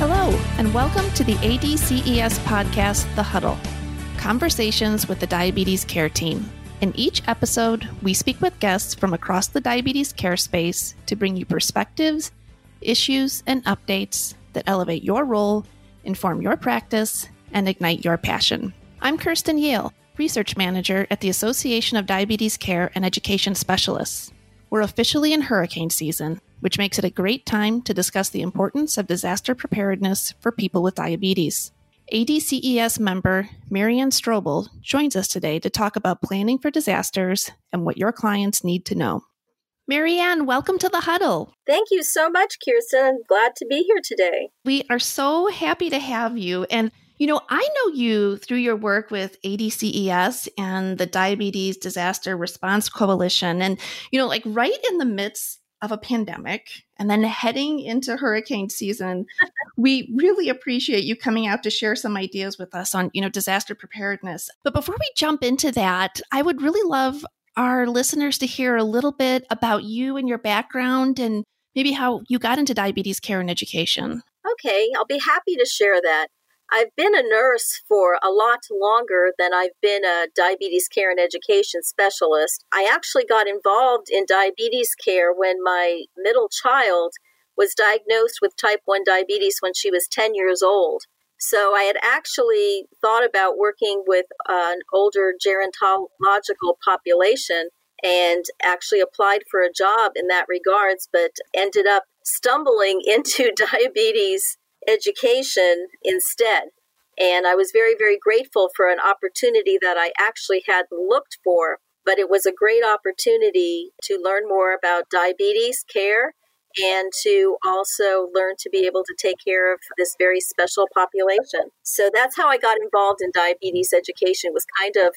Hello, and welcome to the ADCES podcast, The Huddle, conversations with the diabetes care team. In each episode, we speak with guests from across the diabetes care space to bring you perspectives, issues, and updates that elevate your role, inform your practice, and ignite your passion. I'm Kirsten Yale, Research Manager at the Association of Diabetes Care and Education Specialists. We're officially in hurricane season, which makes it a great time to discuss the importance of disaster preparedness for people with diabetes. ADCES member Marianne Strobel joins us today to talk about planning for disasters and what your clients need to know. Marianne, welcome to The Huddle. Thank you so much, Kirsten. I'm glad to be here today. We are so happy to have you. And you know, I know you through your work with ADCES and the Diabetes Disaster Response Coalition. And, you know, like right in the midst of a pandemic and then heading into hurricane season, we really appreciate you coming out to share some ideas with us on, you know, disaster preparedness. But before we jump into that, I would really love our listeners to hear a little bit about you and your background and maybe how you got into diabetes care and education. Okay, I'll be happy to share that. I've been a nurse for a lot longer than I've been a diabetes care and education specialist. I actually got involved in diabetes care when my middle child was diagnosed with type 1 diabetes when she was 10 years old. So I had actually thought about working with an older gerontological population and actually applied for a job in that regards, but ended up stumbling into diabetes education instead. And I was very, very grateful for an opportunity that I actually had looked for, but it was a great opportunity to learn more about diabetes care and to also learn to be able to take care of this very special population. So that's how I got involved in diabetes education. It was kind of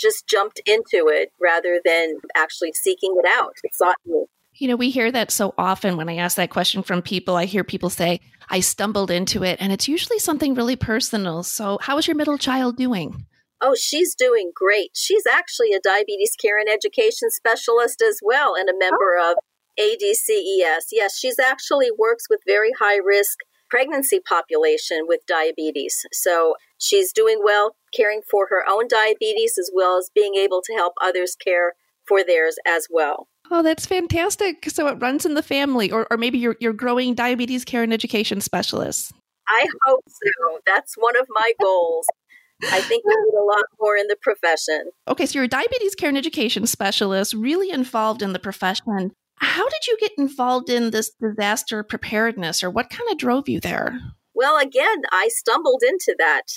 just jumped into it rather than actually seeking it out. It sought me. You know, we hear that so often when I ask that question from people. I hear people say, I stumbled into it, and it's usually something really personal. So how is your middle child doing? Oh, she's doing great. She's actually a diabetes care and education specialist as well and a member of ADCES. Yes, she's actually works with very high-risk pregnancy population with diabetes. So she's doing well caring for her own diabetes as well as being able to help others care for theirs as well. Oh, that's fantastic. So it runs in the family, or maybe you're growing diabetes care and education specialists. I hope so. That's one of my goals. I think we need a lot more in the profession. Okay, so you're a diabetes care and education specialist, really involved in the profession. How did you get involved in this disaster preparedness, or what kind of drove you there? Well, again, I stumbled into that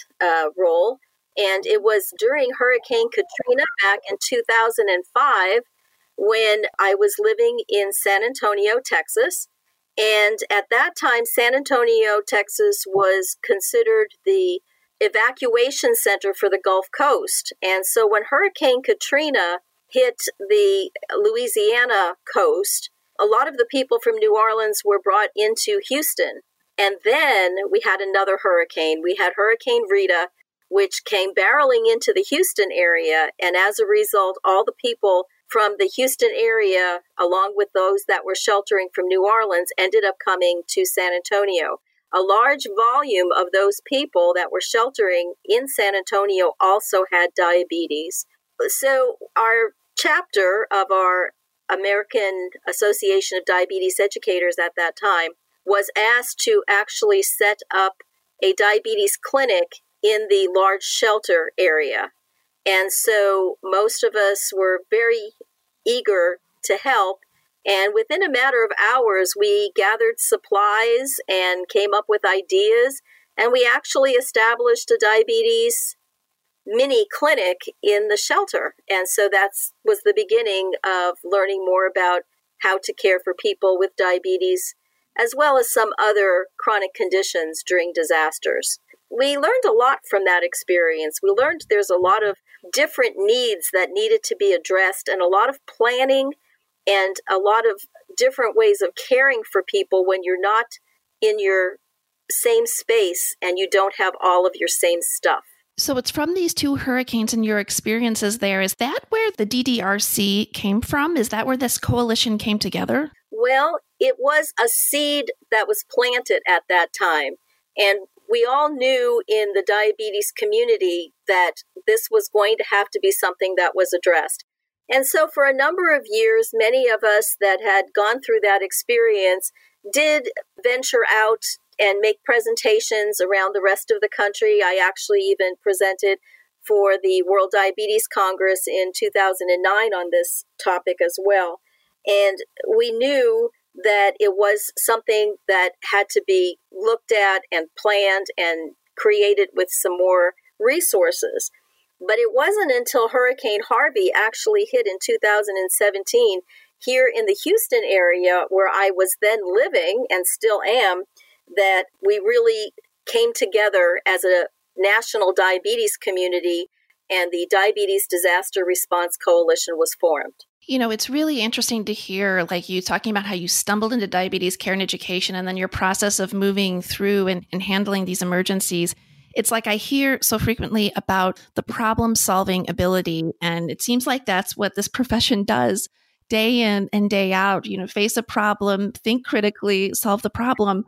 role, and it was during Hurricane Katrina back in 2005 when I was living in San Antonio, Texas. And at that time, San Antonio, Texas was considered the evacuation center for the Gulf Coast. And so when Hurricane Katrina hit the Louisiana coast, a lot of the people from New Orleans were brought into Houston. And then we had another hurricane. We had Hurricane Rita, which came barreling into the Houston area. And as a result, all the people from the Houston area, along with those that were sheltering from New Orleans, ended up coming to San Antonio. A large volume of those people that were sheltering in San Antonio also had diabetes. So our chapter of our American Association of Diabetes Educators at that time was asked to actually set up a diabetes clinic in the large shelter area. And so most of us were very eager to help. And within a matter of hours, we gathered supplies and came up with ideas. And we actually established a diabetes mini clinic in the shelter. And so that was the beginning of learning more about how to care for people with diabetes, as well as some other chronic conditions during disasters. we learned a lot from that experience. We learned there's a lot of different needs that needed to be addressed and a lot of planning and a lot of different ways of caring for people when you're not in your same space and you don't have all of your same stuff. So it's from these two hurricanes and your experiences there. Is that where the DDRC came from? Is that where this coalition came together? Well, it was a seed that was planted at that time. And we all knew in the diabetes community that this was going to have to be something that was addressed. And so for a number of years, many of us that had gone through that experience did venture out and make presentations around the rest of the country. I actually even presented for the World Diabetes Congress in 2009 on this topic as well. And we knew that it was something that had to be looked at and planned and created with some more resources. But it wasn't until Hurricane Harvey actually hit in 2017 here in the Houston area where I was then living and still am, that we really came together as a national diabetes community and the Diabetes Disaster Response Coalition was formed. You know, it's really interesting to hear, like you talking about how you stumbled into diabetes care and education and then your process of moving through and handling these emergencies. It's like I hear so frequently about the problem-solving ability, and it seems like that's what this profession does day in and day out. You know, face a problem, think critically, solve the problem.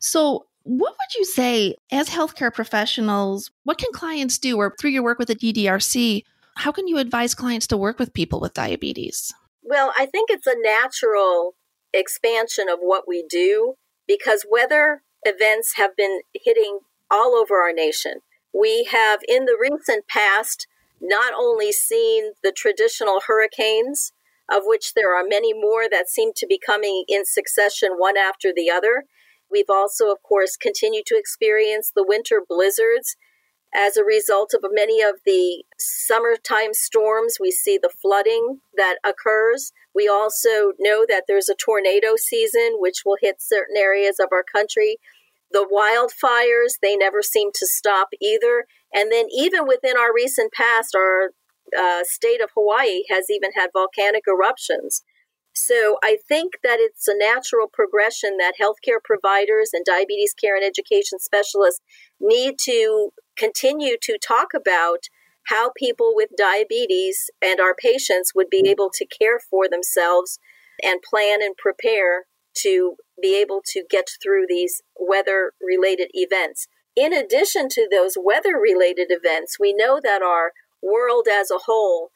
So what would you say as healthcare professionals, what can clients do, or through your work with the DDRC, how can you advise clients to work with people with diabetes? Well, I think it's a natural expansion of what we do because weather events have been hitting all over our nation. We have in the recent past not only seen the traditional hurricanes, of which there are many more that seem to be coming in succession one after the other. We've also, of course, continued to experience the winter blizzards. As a result of many of the summertime storms, we see the flooding that occurs. We also know that there's a tornado season, which will hit certain areas of our country. The wildfires, they never seem to stop either. And then even within our recent past, our state of Hawaii has even had volcanic eruptions. So I think that it's a natural progression that healthcare providers and diabetes care and education specialists need to continue to talk about how people with diabetes and our patients would be able to care for themselves and plan and prepare to be able to get through these weather-related events. In addition to those weather-related events, we know that our world as a whole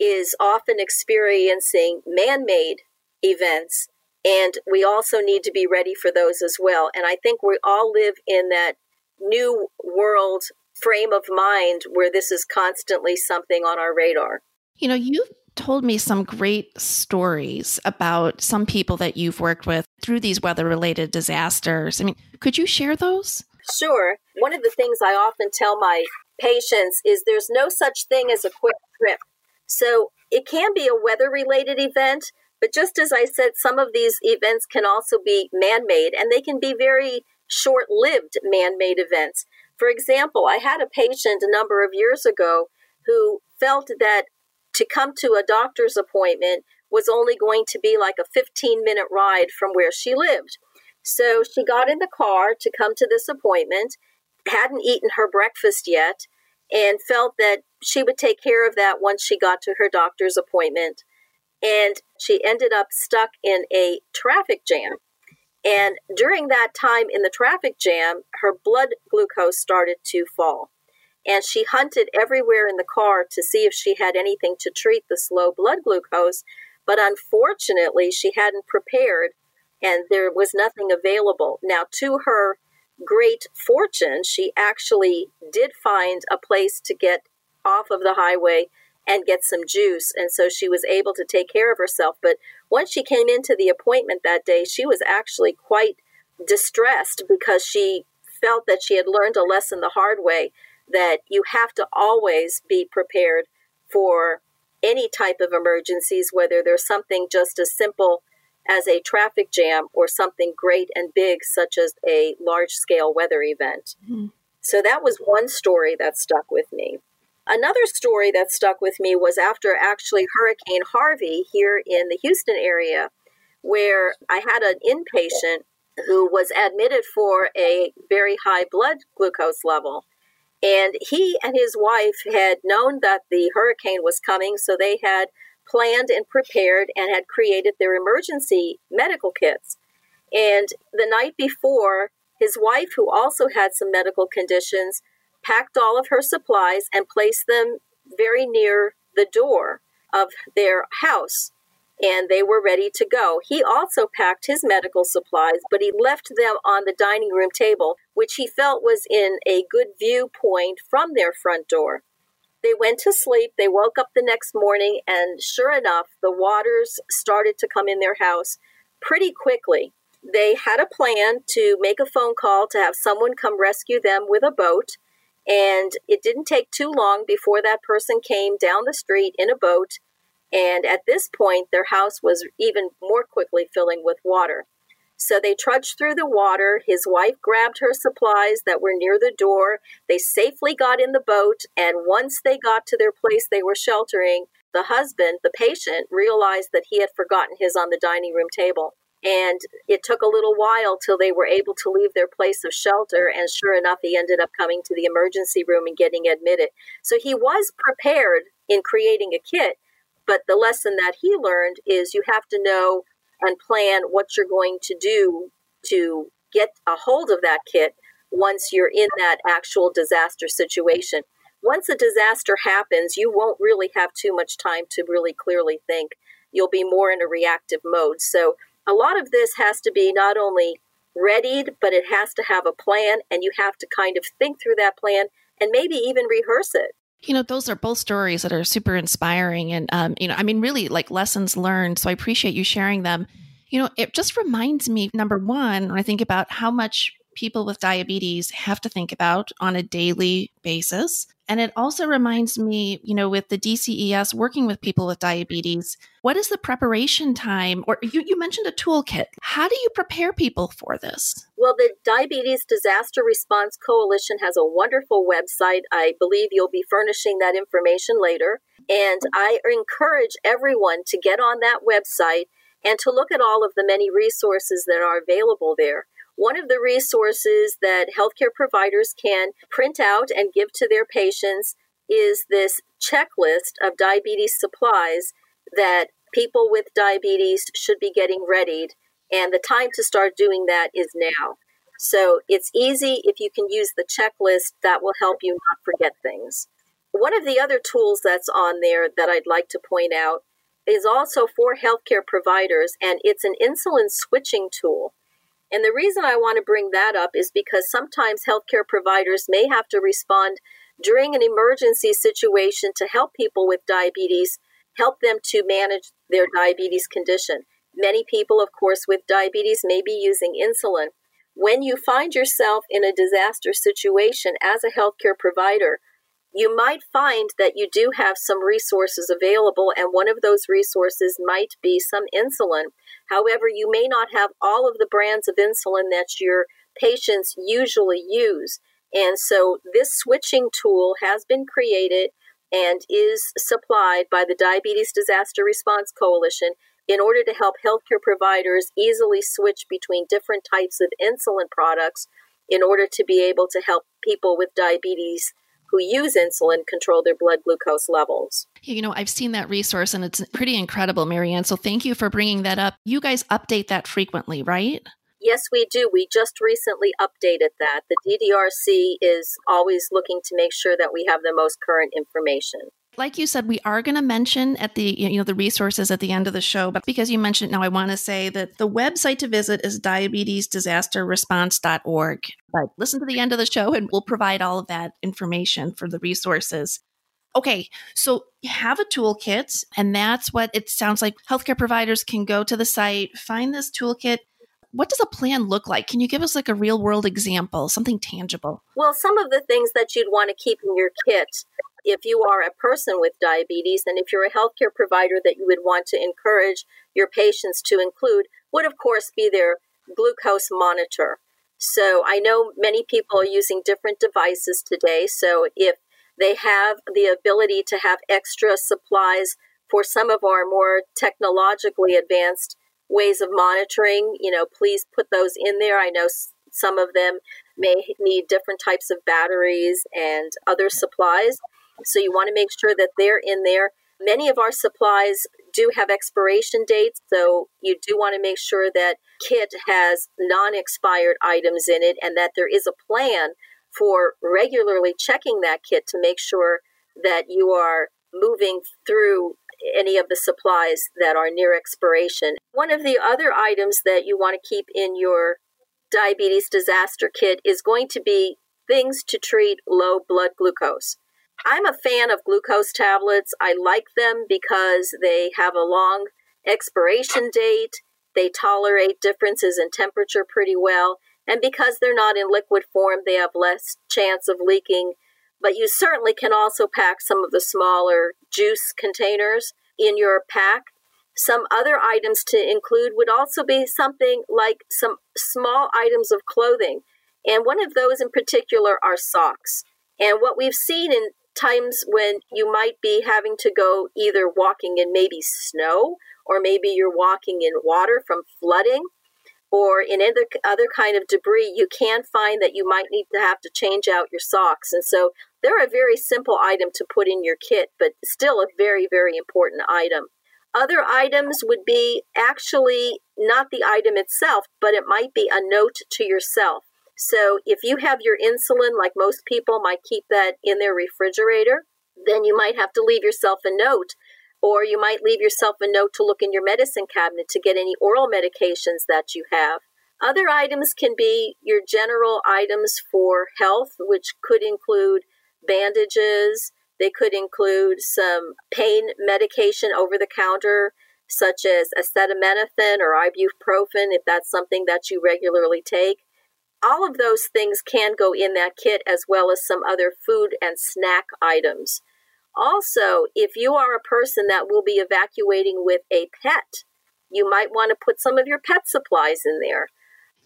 is often experiencing man-made events, and we also need to be ready for those as well. And I think we all live in that new world frame of mind where this is constantly something on our radar. You know, you've told me some great stories about some people that you've worked with through these weather-related disasters. I mean, could you share those? Sure. One of the things I often tell my patients is there's no such thing as a quick trip. So it can be a weather-related event, but just as I said, some of these events can also be man-made, and they can be very short-lived man-made events. For example, I had a patient a number of years ago who felt that to come to a doctor's appointment was only going to be like a 15-minute ride from where she lived. So she got in the car to come to this appointment, hadn't eaten her breakfast yet, and felt that she would take care of that once she got to her doctor's appointment. And she ended up stuck in a traffic jam. And during that time in the traffic jam, her blood glucose started to fall. And she hunted everywhere in the car to see if she had anything to treat this low blood glucose. But unfortunately, she hadn't prepared and there was nothing available. Now, to her great fortune, she actually did find a place to get off of the highway and get some juice. And so she was able to take care of herself. But once she came into the appointment that day, she was actually quite distressed because she felt that she had learned a lesson the hard way, that you have to always be prepared for any type of emergencies, whether there's something just as simple as a traffic jam or something great and big, such as a large-scale weather event. Mm-hmm. So that was one story that stuck with me. Another story that stuck with me was after actually Hurricane Harvey here in the Houston area, where I had an inpatient who was admitted for a very high blood glucose level. And he and his wife had known that the hurricane was coming, so they had planned and prepared and had created their emergency medical kits. And the night before, his wife, who also had some medical conditions, packed all of her supplies and placed them very near the door of their house, and they were ready to go. He also packed his medical supplies, but he left them on the dining room table, which he felt was in a good viewpoint from their front door. They went to sleep. They woke up the next morning, and sure enough, the waters started to come in their house pretty quickly. They had a plan to make a phone call to have someone come rescue them with a boat, and it didn't take too long before that person came down the street in a boat. And at this point, their house was even more quickly filling with water. So they trudged through the water. His wife grabbed her supplies that were near the door. They safely got in the boat. And once they got to their place they were sheltering, the husband, the patient, realized that he had forgotten his on the dining room table. And it took a little while till they were able to leave their place of shelter. And sure enough, he ended up coming to the emergency room and getting admitted. So he was prepared in creating a kit. But the lesson that he learned is you have to know and plan what you're going to do to get a hold of that kit once you're in that actual disaster situation. Once a disaster happens, you won't really have too much time to really clearly think. You'll be more in a reactive mode. So a lot of this has to be not only readied, but it has to have a plan, and you have to kind of think through that plan and maybe even rehearse it. You know, those are both stories that are super inspiring and, really like lessons learned. So I appreciate you sharing them. You know, it just reminds me, number one, when I think about how much people with diabetes have to think about on a daily basis. And it also reminds me, you know, with the DCES working with people with diabetes, what is the preparation time? Or you mentioned a toolkit. How do you prepare people for this? Well, the Diabetes Disaster Response Coalition has a wonderful website. I believe you'll be furnishing that information later. And I encourage everyone to get on that website and to look at all of the many resources that are available there. One of the resources that healthcare providers can print out and give to their patients is this checklist of diabetes supplies that people with diabetes should be getting readied. And the time to start doing that is now. So it's easy if you can use the checklist. That will help you not forget things. One of the other tools that's on there that I'd like to point out is also for healthcare providers, and it's an insulin switching tool. And the reason I want to bring that up is because sometimes healthcare providers may have to respond during an emergency situation to help people with diabetes, help them to manage their diabetes condition. Many people, of course, with diabetes may be using insulin. When you find yourself in a disaster situation as a healthcare provider, you might find that you do have some resources available, and one of those resources might be some insulin. However, you may not have all of the brands of insulin that your patients usually use. And so this switching tool has been created and is supplied by the Diabetes Disaster Response Coalition in order to help healthcare providers easily switch between different types of insulin products in order to be able to help people with diabetes who use insulin control their blood glucose levels. You know, I've seen that resource and it's pretty incredible, Marianne. So thank you for bringing that up. You guys update that frequently, right? Yes, we do. We just recently updated that. The DDRC is always looking to make sure that we have the most current information. Like you said, we are going to mention at the, the resources at the end of the show, but because you mentioned it now, I want to say that the website to visit is diabetesdisasterresponse.org. But listen to the end of the show and we'll provide all of that information for the resources. Okay, so you have a toolkit, and that's what it sounds like. Healthcare providers can go to the site, find this toolkit. What does a plan look like? Can you give us like a real world example, something tangible? Well, some of the things that you'd want to keep in your kit if you are a person with diabetes and if you're a healthcare provider that you would want to encourage your patients to include would, of course, be their glucose monitor. So I know many people are using different devices today. So if they have the ability to have extra supplies for some of our more technologically advanced ways of monitoring, you know, please put those in there. I know some of them may need different types of batteries and other supplies. So you want to make sure that they're in there. Many of our supplies do have expiration dates, so you do want to make sure that kit has non-expired items in it and that there is a plan for regularly checking that kit to make sure that you are moving through any of the supplies that are near expiration. One of the other items that you want to keep in your diabetes disaster kit is going to be things to treat low blood glucose. I'm a fan of glucose tablets. I like them because they have a long expiration date. They tolerate differences in temperature pretty well. And because they're not in liquid form, they have less chance of leaking. But you certainly can also pack some of the smaller juice containers in your pack. Some other items to include would also be something like some small items of clothing. And one of those in particular are socks. And what we've seen in times when you might be having to go either walking in maybe snow, or maybe you're walking in water from flooding, or in other kind of debris, you can find that you might need to have to change out your socks. And so they're a very simple item to put in your kit, but still a very, very important item. Other items would be actually not the item itself, but it might be a note to yourself. So if you have your insulin, like most people might keep that in their refrigerator, then you might have to leave yourself a note, or you might leave yourself a note to look in your medicine cabinet to get any oral medications that you have. Other items can be your general items for health, which could include bandages. They could include some pain medication over the counter, such as acetaminophen or ibuprofen, if that's something that you regularly take. All of those things can go in that kit, as well as some other food and snack items. Also, if you are a person that will be evacuating with a pet, you might want to put some of your pet supplies in there.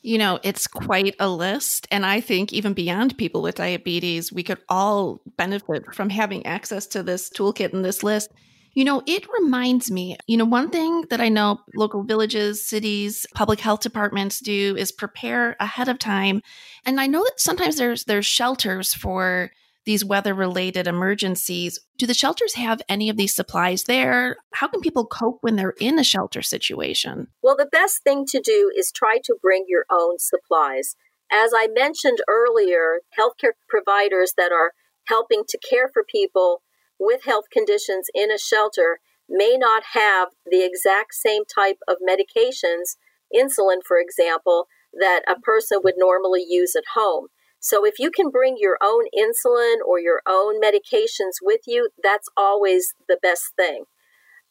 You know, it's quite a list. And I think even beyond people with diabetes, we could all benefit from having access to this toolkit and this list. You know, it reminds me, you know, one thing that I know local villages, cities, public health departments do is prepare ahead of time. And I know that sometimes there's shelters for these weather-related emergencies. Do the shelters have any of these supplies there? How can people cope when they're in a shelter situation? Well, the best thing to do is try to bring your own supplies. As I mentioned earlier, healthcare providers that are helping to care for people with health conditions in a shelter may not have the exact same type of medications, insulin, for example, that a person would normally use at home. So if you can bring your own insulin or your own medications with you, that's always the best thing.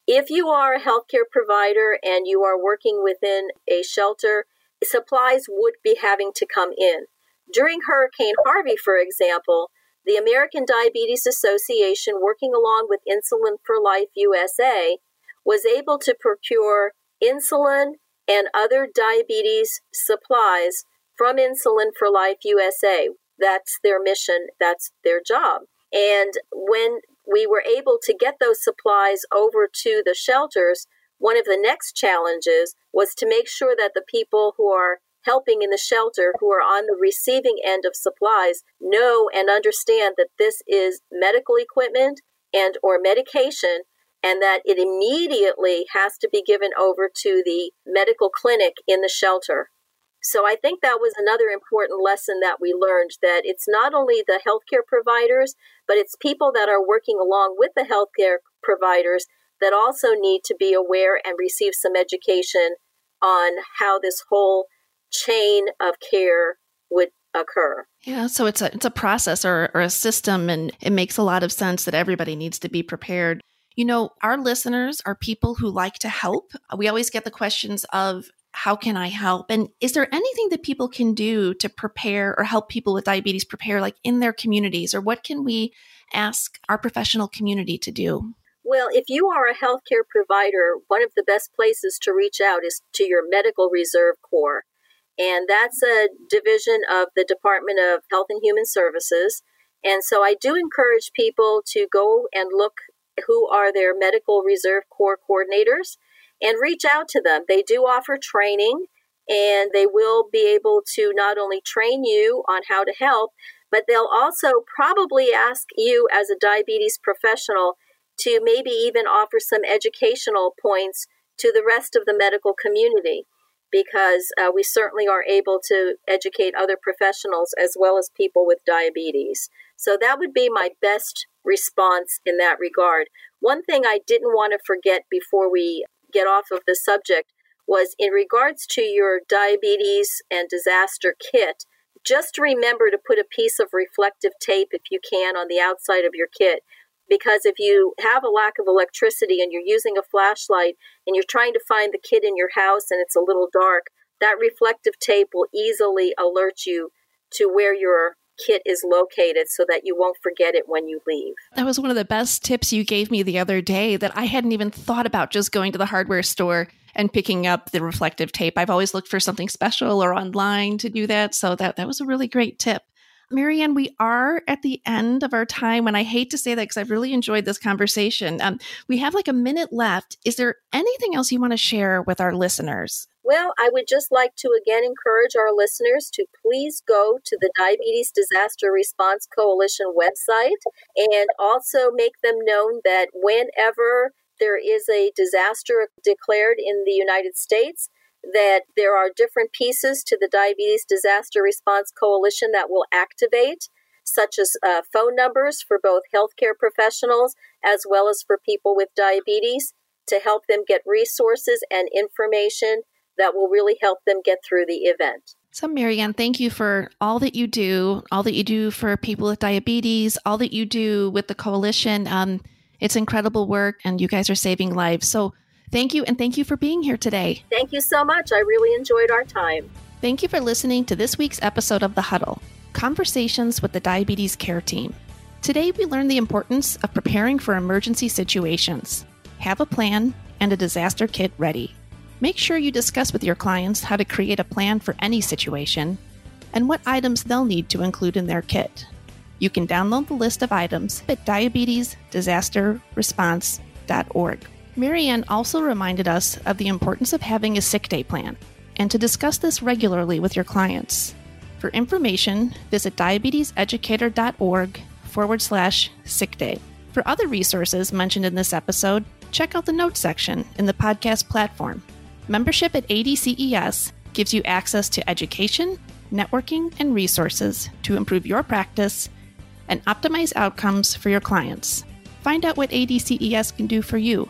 If you are a healthcare provider and you are working within a shelter, supplies would be having to come in. During Hurricane Harvey, for example, the American Diabetes Association, working along with Insulin for Life USA, was able to procure insulin and other diabetes supplies from Insulin for Life USA. That's their mission. That's their job. And when we were able to get those supplies over to the shelters, one of the next challenges was to make sure that the people who are helping in the shelter, who are on the receiving end of supplies, know and understand that this is medical equipment and or medication, and that it immediately has to be given over to the medical clinic in the shelter. So I think that was another important lesson that we learned, that it's not only the healthcare providers, but it's people that are working along with the healthcare providers that also need to be aware and receive some education on how this whole chain of care would occur. Yeah, so it's a process or a system, and it makes a lot of sense that everybody needs to be prepared. You know, our listeners are people who like to help. We always get the questions of, how can I help? And is there anything that people can do to prepare or help people with diabetes prepare, like in their communities, or what can we ask our professional community to do? Well, if you are a healthcare provider, one of the best places to reach out is to your Medical Reserve Corps. And that's a division of the Department of Health and Human Services. And so I do encourage people to go and look who are their Medical Reserve Corps coordinators and reach out to them. They do offer training, and they will be able to not only train you on how to help, but they'll also probably ask you as a diabetes professional to maybe even offer some educational points to the rest of the medical community, because we certainly are able to educate other professionals as well as people with diabetes. So that would be my best response in that regard. One thing I didn't want to forget before we get off of the subject was in regards to your diabetes and disaster kit, just remember to put a piece of reflective tape, if you can, on the outside of your kit. Because if you have a lack of electricity and you're using a flashlight and you're trying to find the kid in your house and it's a little dark, that reflective tape will easily alert you to where your kit is located so that you won't forget it when you leave. That was one of the best tips you gave me the other day that I hadn't even thought about, just going to the hardware store and picking up the reflective tape. I've always looked for something special or online to do that. So that was a really great tip. Marianne, we are at the end of our time, and I hate to say that because I've really enjoyed this conversation. We have like a minute left. Is there anything else you want to share with our listeners? Well, I would just like to again encourage our listeners to please go to the Diabetes Disaster Response Coalition website, and also make them known that whenever there is a disaster declared in the United States, that there are different pieces to the Diabetes Disaster Response Coalition that will activate, such as phone numbers for both healthcare professionals as well as for people with diabetes, to help them get resources and information that will really help them get through the event. So Marianne, thank you for all that you do for people with diabetes, all that you do with the coalition. It's incredible work, and you guys are saving lives. So thank you, and thank you for being here today. Thank you so much. I really enjoyed our time. Thank you for listening to this week's episode of The Huddle, Conversations with the Diabetes Care Team. Today, we learned the importance of preparing for emergency situations. Have a plan and a disaster kit ready. Make sure you discuss with your clients how to create a plan for any situation and what items they'll need to include in their kit. You can download the list of items at diabetesdisasterresponse.org. Marianne also reminded us of the importance of having a sick day plan and to discuss this regularly with your clients. For information, visit diabetesEducator.org/sickday. For other resources mentioned in this episode, check out the notes section in the podcast platform. Membership at ADCES gives you access to education, networking, and resources to improve your practice and optimize outcomes for your clients. Find out what ADCES can do for you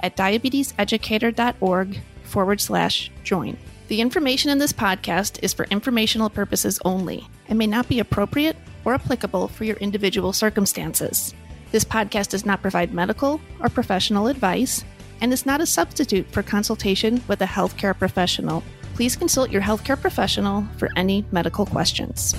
at diabetesEducator.org/join. The information in this podcast is for informational purposes only and may not be appropriate or applicable for your individual circumstances. This podcast does not provide medical or professional advice and is not a substitute for consultation with a healthcare professional. Please consult your healthcare professional for any medical questions.